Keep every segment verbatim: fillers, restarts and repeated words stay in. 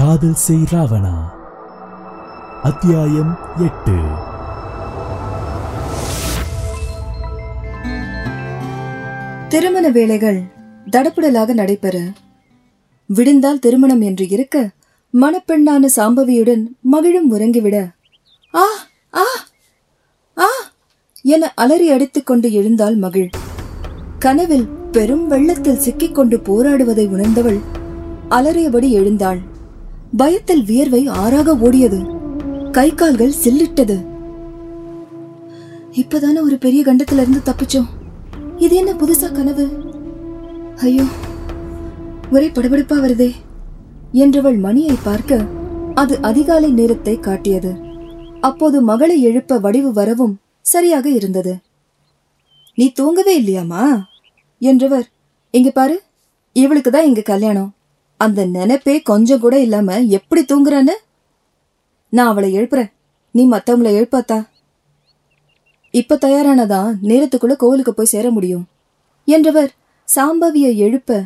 காதல் செய் ராவணா அத்தியாயம் எட்டு. திருமண வேலைகள் தடப்புடலாக நடைபெற விடிந்தால் திருமணம் என்று இருக்க மணப்பெண்ணான சாம்பவியுடன் மகிழும் உறங்கிவிட ஆ ஆ ஆ என அலறி அடித்துக் கொண்டு எழுந்தாள் மகிழ். கனவில் பெரும் வெள்ளத்தில் சிக்கிக் கொண்டு போராடுவதை உணர்ந்தவள் அலறியபடி எழுந்தாள். பயத்தில் வியர்வை ஆறாக ஓடியது. கை கால்கள் சில்லிட்டது. இப்பதான ஒரு பெரிய கண்டத்துல இருந்து தப்பிச்சோம். இது என்ன புதுசா கனவு? ஐயோ, ஒரே படபடப்பா வருதே என்றவள் மணியை பார்க்க அது அதிகாலை நேரத்தை காட்டியது. அப்போது மகளை எழுப்ப வடிவு வரவும் சரியாக இருந்தது. நீ தூங்கவே இல்லையாமா என்றவர். இங்க பாரு, இவளுக்குதான் இங்க கல்யாணம். அந்த நினைப்பே கொஞ்சம் கூட இல்லாம எப்படி தூங்குறான்னு நான் அவளை எழுப்புறேன், நீ மத்தவங்கள எழுப்பாத்தா. இப்ப தயாரானதான் நேரத்துக்குள்ள கோவிலுக்கு போய் சேர முடியும் என்றவர் சாம்பவியை எழுப்ப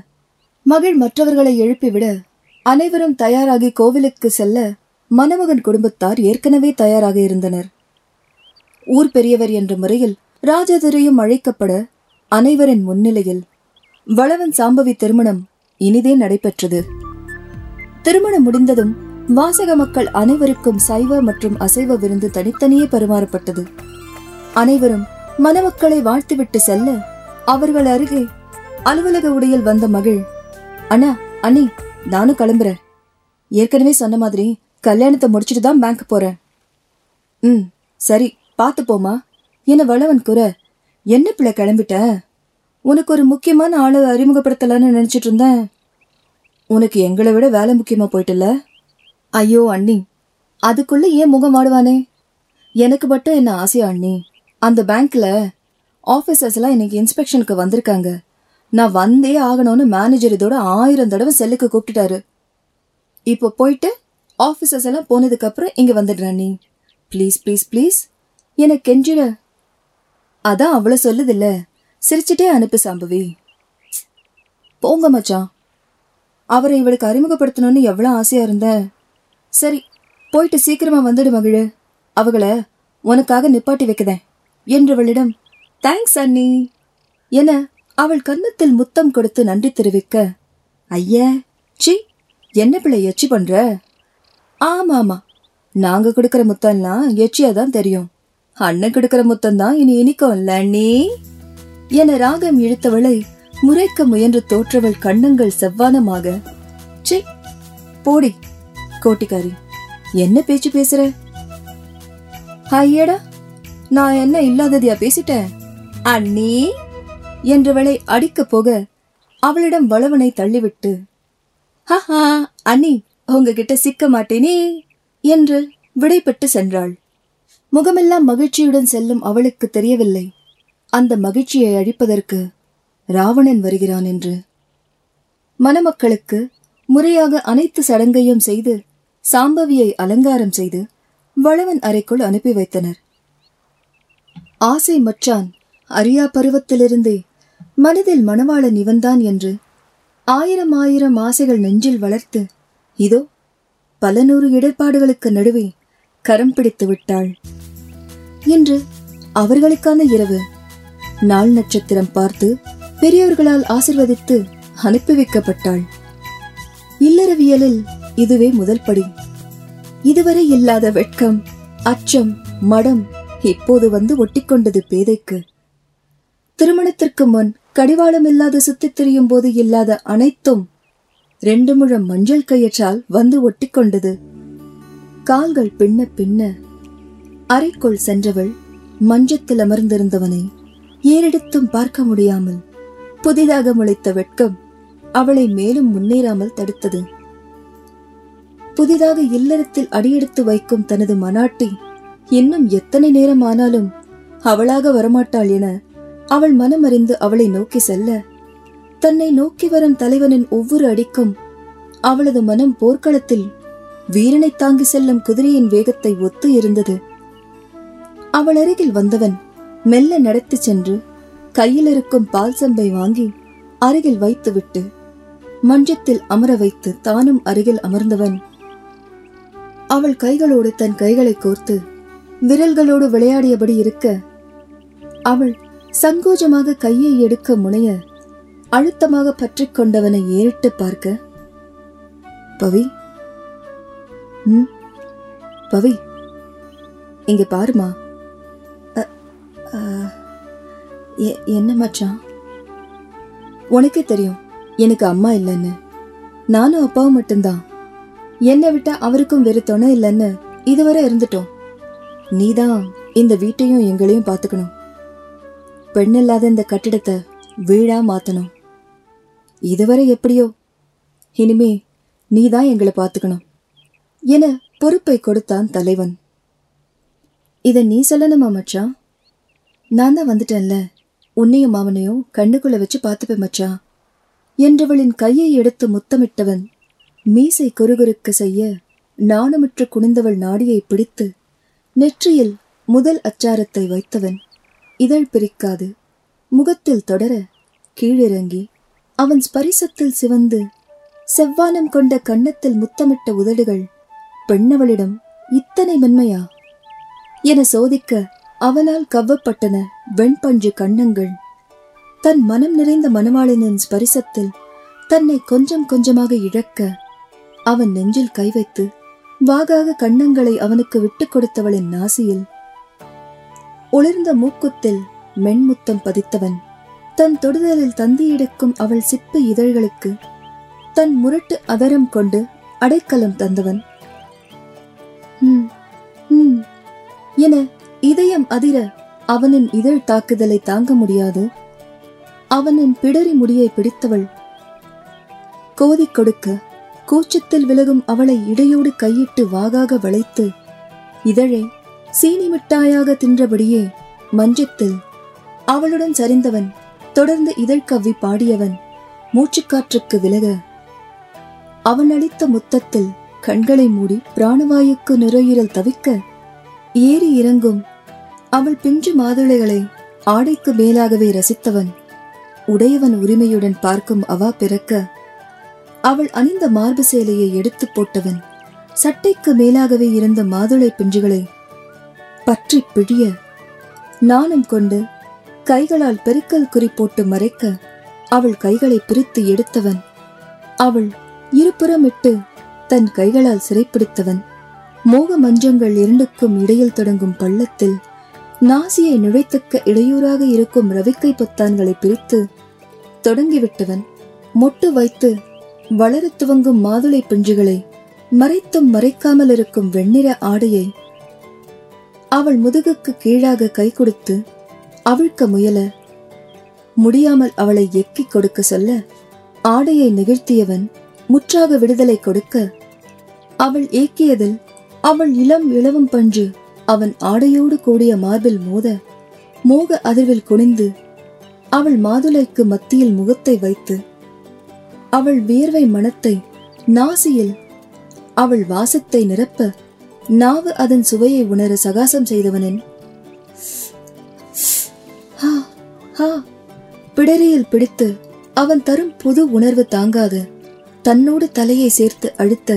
மகள் மற்றவர்களை எழுப்பிவிட அனைவரும் தயாராகி கோவிலுக்கு செல்ல மணமகன் குடும்பத்தார் ஏற்கனவே தயாராக இருந்தனர். ஊர் பெரியவர் என்ற முறையில் ராஜதுரையும் அழைக்கப்பட அனைவரின் முன்னிலையில் வளவன் சாம்பவி திருமணம் இனிதே நடைபெற்றது. திருமணம் முடிந்ததும் வாசக மக்கள் அனைவருக்கும் சைவ மற்றும் அசைவ விருந்து தனித்தனியே பரிமாறப்பட்டது. அனைவரும் மணமக்களை வாழ்த்துவிட்டு செல்ல அவர்கள் அருகே அலுவலக உடையில் வந்த மகள், அண்ணா அண்ணி நானும் கிளம்புறேன், ஏற்கனவே சொன்ன மாதிரி கல்யாணத்தை முடிச்சுட்டு தான் பேங்க் போறேன். ம் சரி பார்த்து போமா என வளவன் கூற, என்ன பிள்ளை கிளம்பிட்ட, உனக்கு ஒரு முக்கியமான ஆளை அறிமுகப்படுத்தலான்னு நினைச்சிட்டு இருந்தேன், உனக்கு எங்களை விட வேலை முக்கியமா போயிட்டல. ஐயோ அண்ணி, அதுக்குள்ள ஏன் முகம் ஆடுவானே, எனக்கு மட்டும் என்ன ஆசையா அண்ணி, அந்த பேங்க்ல ஆஃபீஸர்ஸ் எல்லாம் இன்னைக்கு இன்ஸ்பெக்ஷனுக்கு வந்திருக்காங்க, நான் வந்தே ஆகணும்னு மேனேஜர் இதோட ஆயிரம் தடவை செல்லுக்கு கூப்பிட்டுட்டாரு. இப்போ போயிட்டு ஆஃபீஸர்ஸ் எல்லாம் போனதுக்கு அப்புறம் இங்க வந்துடுறேன் அண்ணி, ப்ளீஸ் ப்ளீஸ் ப்ளீஸ் என கெஞ்சிட. அதான் அவ்வளோ சொல்லுது இல்லை, சிரிச்சிட்டே அனுப்பு சாம்பவி. போங்க மச்சான், அவரை இவளுக்கு அறிமுகப்படுத்தணும்னு எவ்வளோ ஆசையா இருந்த. சரி போயிட்டு சீக்கிரமா வந்துடு மகிழ், அவளை உனக்காக நிப்பாட்டி வைக்குதேன் என்றவளிடம் தேங்க்ஸ் அண்ணி என அவள் கன்னத்தில் முத்தம் கொடுத்து நன்றி தெரிவிக்க, ஐயா சி என்ன பிள்ளை எச்சி பண்ற? ஆமா ஆமா, நாங்க கொடுக்கற முத்தம்லாம் எச்சியா தான் தெரியும், அண்ணன் கொடுக்கற முத்தம் தான் இனி இனிக்கும் இல்ல அண்ணி என ராகம் இழுத்தவளை முறைக்க முயன்று தோற்றவள் கண்ணங்கள் செவ்வானமாக, சே போடி கோட்டிக்காரி, என்ன பேச்சு பேசுற, ஐயடா நான் என்ன இல்லாததையா பேசிட்டேன் அண்ணி என்றவளை அடிக்க போக அவளிடம் வளவனை தள்ளிவிட்டு, ஹஹா அண்ணி உங்ககிட்ட சிக்க மாட்டேனே என்று விடைபெற்று சென்றாள். முகமெல்லாம் மகிழ்ச்சியுடன் செல்லும் அவளுக்கு தெரியவில்லை அந்த மகிழ்ச்சியை அழிப்பதற்கு ராவணன் வருகிறான் என்று. மணமக்களுக்கு முறையாக அனைத்து சடங்கையும் செய்து சாம்பவியை அலங்காரம் செய்து வளவன் அறைக்குள் அனுப்பி வைத்தனர். ஆசை மச்சான் அரியா பருவத்திலிருந்தே மனதில் மணவாளன் இவன்தான் என்று ஆயிரம் ஆயிரம் ஆசைகள் நெஞ்சில் வளர்த்து இதோ பல நூறு இடர்பாடுகளுக்கு நடுவே கரம் பிடித்து விட்டாள். இன்று அவர்களுக்கான இரவு. நாள் நட்சத்திரம் பார்த்து பெரியவர்களால் ஆசிர்வதித்து அனுப்பி வைக்கப்பட்டாள். இல்லறவியலில் இதுவே முதல் படி. இதுவரை இல்லாத வெட்கம், அச்சம், மடம் இப்போது வந்து ஒட்டிக்கொண்டது பேதைக்கு. திருமணத்திற்கு முன் கடிவாளம் இல்லாது சுத்தித் திரியும் போது இல்லாத அனைத்தும் ரெண்டு முழம் மஞ்சள் கயிற்றால் வந்து ஒட்டிக்கொண்டது. கால்கள் பின்ன பின்ன அறைக்குள் சென்றவள் மஞ்சத்தில் அமர்ந்திருந்தவனை ஏறெடுத்தும் பார்க்க முடியாமல் புதிதாக முளைத்த வெட்கம் அவளை மேலும் முன்னேறாமல் தடுத்தது. புதிதாக இல்லறத்தில் அடியெடுத்து வைக்கும் தனது மனாட்டி இன்னும் எத்தனை நேரம் ஆனாலும் அவளாக வரமாட்டாள் என அவள் மனமறிந்து அவளை நோக்கி செல்ல, தன்னை நோக்கி வரும் தலைவனின் ஒவ்வொரு அடிக்கும் அவளது மனம் போர்க்களத்தில் வீரனை தாங்கி செல்லும் குதிரையின் வேகத்தை ஒத்து இருந்தது. அவள் அருகில் வந்தவன் மெல்ல நடத்தி சென்று கையில் இருக்கும் பால் சம்பை வாங்கி அருகில் வைத்துவிட்டு மஞ்சத்தில் அமர வைத்து தானும் அருகில் அமர்ந்தவன் அவள் கைகளோடு தன் கைகளை கோர்த்து விரல்களோடு விளையாடியபடி இருக்க அவள் சங்கோஜமாக கையை எடுக்க முனைய அழுத்தமாக பற்றி கொண்டவனை ஏறிட்டு பார்க்க, பவி ம் பவி இங்க பாருமா. என்ன மச்சான், உனக்கே தெரியும் எனக்கு அம்மா இல்லைன்னு. நானும் அப்பாவும் மட்டும்தான். என்னை விட்டா அவருக்கும் வேறு துணை இல்லைன்னு இதுவரை இருந்துட்டோம். நீதான் இந்த வீட்டையும் எங்களையும் பார்த்துக்கணும். பெண் இல்லாத இந்த கட்டிடத்தை வீடா மாற்றணும். இதுவரை எப்படியோ, இனிமே நீதான் எங்களை பார்த்துக்கணும் என பொறுப்பை கொடுத்தான் தலைவன். இதை நீ சொல்லணுமா மச்சான்? நான் தான் வந்துட்டேன்ல, உன்னையும் மாவனையும் கண்ணுக்குள்ளே வச்சு பார்த்துப்பேன் மச்சான் என்றவளின் கையை எடுத்து முத்தமிட்டவன் மீசை குறுகுறுக்க செய்ய நாணமிற்று குனிந்தவள் நாடியை பிடித்து நெற்றியில் முதல் அச்சாரத்தை வைத்தவன் இதழ் பிரிக்காது முகத்தில் தொடர கீழிறங்கி அவன் ஸ்பரிசத்தில் சிவந்து செவ்வானம் கொண்ட கன்னத்தில் முத்தமிட்ட உதடுகள் பெண்ணவளிடம் இத்தனை மென்மையா என சோதிக்க அவனால் கவ்வப்பட்டன வெண்பஞ்சு கண்ணங்கள். தன் மனம் நிறைந்த மணவாளினின் ஸ்பரிசத்தில் தன்னை கொஞ்சம் கொஞ்சமாக இழக்க அவன் நெஞ்சில் கை வைத்து வாகாக கண்ணங்களை அவனுக்கு விட்டு கொடுத்தவளின் நாசியில் உளிர்ந்த மூக்குத்தில் மென்முத்தம் பதித்தவன் தன் தொடுதலில் தந்தியெடுக்கும் அவள் சிப்பு இதழ்களுக்கு தன் முரட்டு அதரம் கொண்டு அடைக்கலம் தந்தவன் என இதயம் அதிர அவனின் இதழ் தாக்குதலை தாங்க முடியாது அவனின் பிடரி முடியை பிடித்தவள் கோதி கொடுக்க கூச்சத்தில் விலகும் அவளை இடையோடு கையிட்டு வாகாக வளைத்து இதழை சீனி மிட்டாயாக தின்றபடியே மஞ்சத்தில் அவளுடன் சரிந்தவன் தொடர்ந்து இதழ் கவ்வி பாடியவன் மூச்சுக்காற்றுக்கு விலக அவன் அளித்த முத்தத்தில் கண்களை மூடி பிராணவாயுக்கு நுரையீரல் தவிக்க ஏறி இறங்கும் அவள் பிஞ்சு மாதுளைகளை ஆடைக்கு மேலாகவே ரசித்தவன் உடையவன் உரிமையுடன் பார்க்கும் அவா பிறக்க அவள் அணிந்த மார்பு சேலையை எடுத்து போட்டவன் சட்டைக்கு மேலாகவே இருந்த மாதுளை பிஞ்சுகளை பற்றி பிழிய நாணம் கொண்டு கைகளால் பெருக்கல் குறி போட்டு மறைக்க அவள் கைகளை பிரித்து எடுத்தவன் அவள் இருபுறமிட்டு தன் கைகளால் சிறைப்பிடித்தவன் மோக மஞ்சங்கள் இரண்டுக்கும் இடையில் தொடங்கும் பள்ளத்தில் நாசியை நுழைத்துக்க இடையூறாக இருக்கும் ரவிக்கை பொத்தான்களை பிரித்து தொடங்கிவிட்டவன் மொட்டு வைத்து வளர துவங்கும் மாதுளை பிஞ்சுகளை மறைத்தும் மறைக்காமல் இருக்கும் வெண்ணிற ஆடையை அவள் முதுகுக்கு கீழாக கை கொடுத்து அவிழ்க்க முயல முடியாமல் அவளை எக்கி கொடுக்க சொல்ல ஆடையை நிகழ்த்தியவன் முற்றாக விடுதலை கொடுக்க அவள் ஏக்கியதில் அவள் இளம் இளவும் பஞ்சு அவன் ஆடையோடு கூடிய மார்பில் மோத மோக அதிர்வில் குனிந்து அவள் மாதுளைக்கு மத்தியில் முகத்தை வைத்து அவள் வியர்வை மணத்தை நாசியில் அவள் வாசத்தை நிரப்ப நாவு அதன் சுவையை உணர சகாசம் செய்தவனின் பிடரியில் பிடித்து அவன் தரும் புது உணர்வு தாங்காது தன்னோடு தலையை சேர்த்து அழுத்த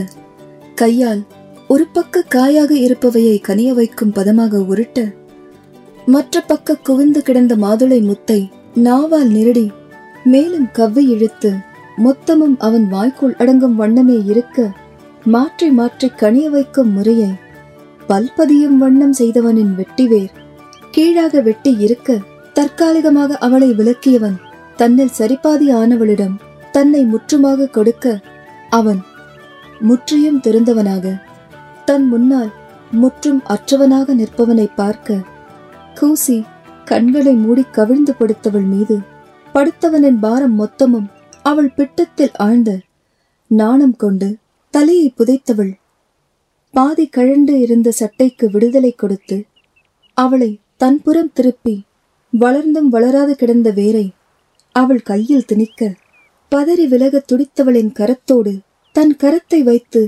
கையால் ஒரு பக்க காயாக இருப்பவையை கனிய வைக்கும் பதமாக உருட்ட மற்ற பக்க குவிந்து கிடந்த மாதுளை முத்தை நாவால் நெருடி மேலும் கவ்வி இழுத்து மொத்தமும் அவன் வாய்க்குள் அடங்கும் வண்ணமே இருக்க மாற்றி மாற்றி கனிய வைக்கும் முறையை பல்பதியும் வண்ணம் செய்தவனின் வெட்டிவேர் கீழாக வெட்டி இருக்க தற்காலிகமாக அவளை விலக்கியவன் தன்னில் சரிபாதி ஆனவளிடம் தன்னை முற்றுமாக கொடுக்க அவன் முற்றியும் திறந்தவனாக தன் முன்னால் முற்றும் அற்றவனாக நிற்பவனை பார்க்க கூசி கண்களை மூடி கவிழ்ந்து படுத்தவள் மீது படுத்தவனின் பாரம் மொத்தமும் அவள் பிட்டத்தில் ஆழ்ந்த நாணம் கொண்டு தலையை புதைத்தவள் பாதி கழண்டு இருந்த சட்டைக்கு விடுதலை கொடுத்து அவளை தன்புறம் திருப்பி வளர்ந்தும் வளராது கிடந்த வேரை அவள் கையில் திணிக்க பதறி விலக துடித்தவளின் கரத்தோடு தன் கரத்தை வைத்து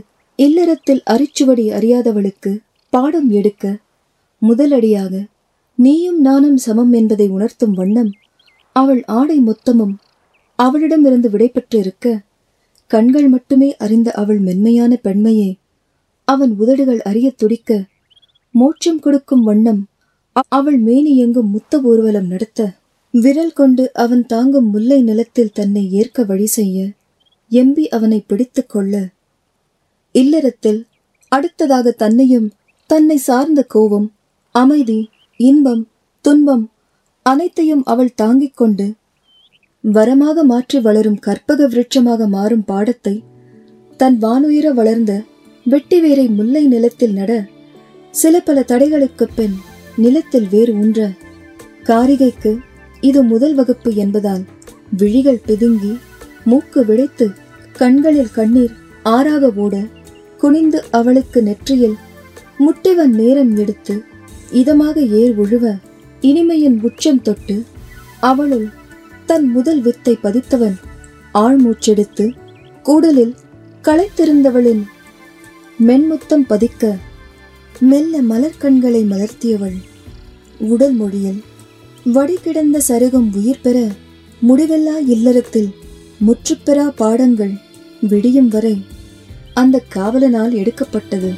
இல்லறத்தில் அரிச்சுவடி அறியாதவளுக்கு பாடம் எடுக்க முதலடியாக நீயும் நானும் சமம் என்பதை உணர்த்தும் வண்ணம் அவள் ஆடை மொத்தமும் அவளிடமிருந்து விடைபெற்றிருக்க கண்கள் மட்டுமே அறிந்த அவள் மென்மையான பெண்மையை அவன் உதடுகள் அறிய துடிக்க, மோட்சம் கொடுக்கும் வண்ணம் அவள் மேனி எங்கும் முத்த ஊர்வலம் நடத்த, விரல் கொண்டு அவன் தாங்கும் முல்லை நிலத்தில் தன்னை ஏற்க வழி செய்ய, எம்பி அவனை பிடித்து கொள்ள, இல்லறத்தில் அடுத்ததாக தன்னையும் தன்னை சார்ந்த கோபம், அமைதி, இன்பம், துன்பம் அனைத்தையும் அவள் தாங்கிக் கொண்டு வரமாக மாற்றி வளரும் கற்பக விருட்சமாக மாறும் பாடத்தை தன் வானுயிர வளர்ந்த வெட்டிவேரை முல்லை நிலத்தில் நட, சில பல தடைகளுக்கு பின் நிலத்தில் வேறு ஊன்ற காரிகைக்கு இது முதல் வகுப்பு என்பதால் விழிகள் பிதுங்கி, மூக்கு விடைத்து, கண்களில் கண்ணீர் ஆறாக ஓட, குனிந்து அவளுக்கு நெற்றியில் முட்டிவன் நேரம் எடுத்து இதமாக ஏர் உழுவ, இனிமையின் உச்சம் தொட்டு அவளுள் தன் முதல் வித்தை பதித்தவன் ஆழ்மூச்செடுத்து கூடலில் களைத்திருந்தவளின் மென்முத்தம் பதிக்க, மெல்ல மலர்கண்களை மலர்த்தியவள் உடல் மொழியில் வடிகிடந்த சருகம் உயிர் பெற, முடிவில்லா இல்லறத்தில் முற்றுப்பெறா பாடங்கள் விடியும் வரை அந்த காவலனால் எடுக்கப்பட்டது.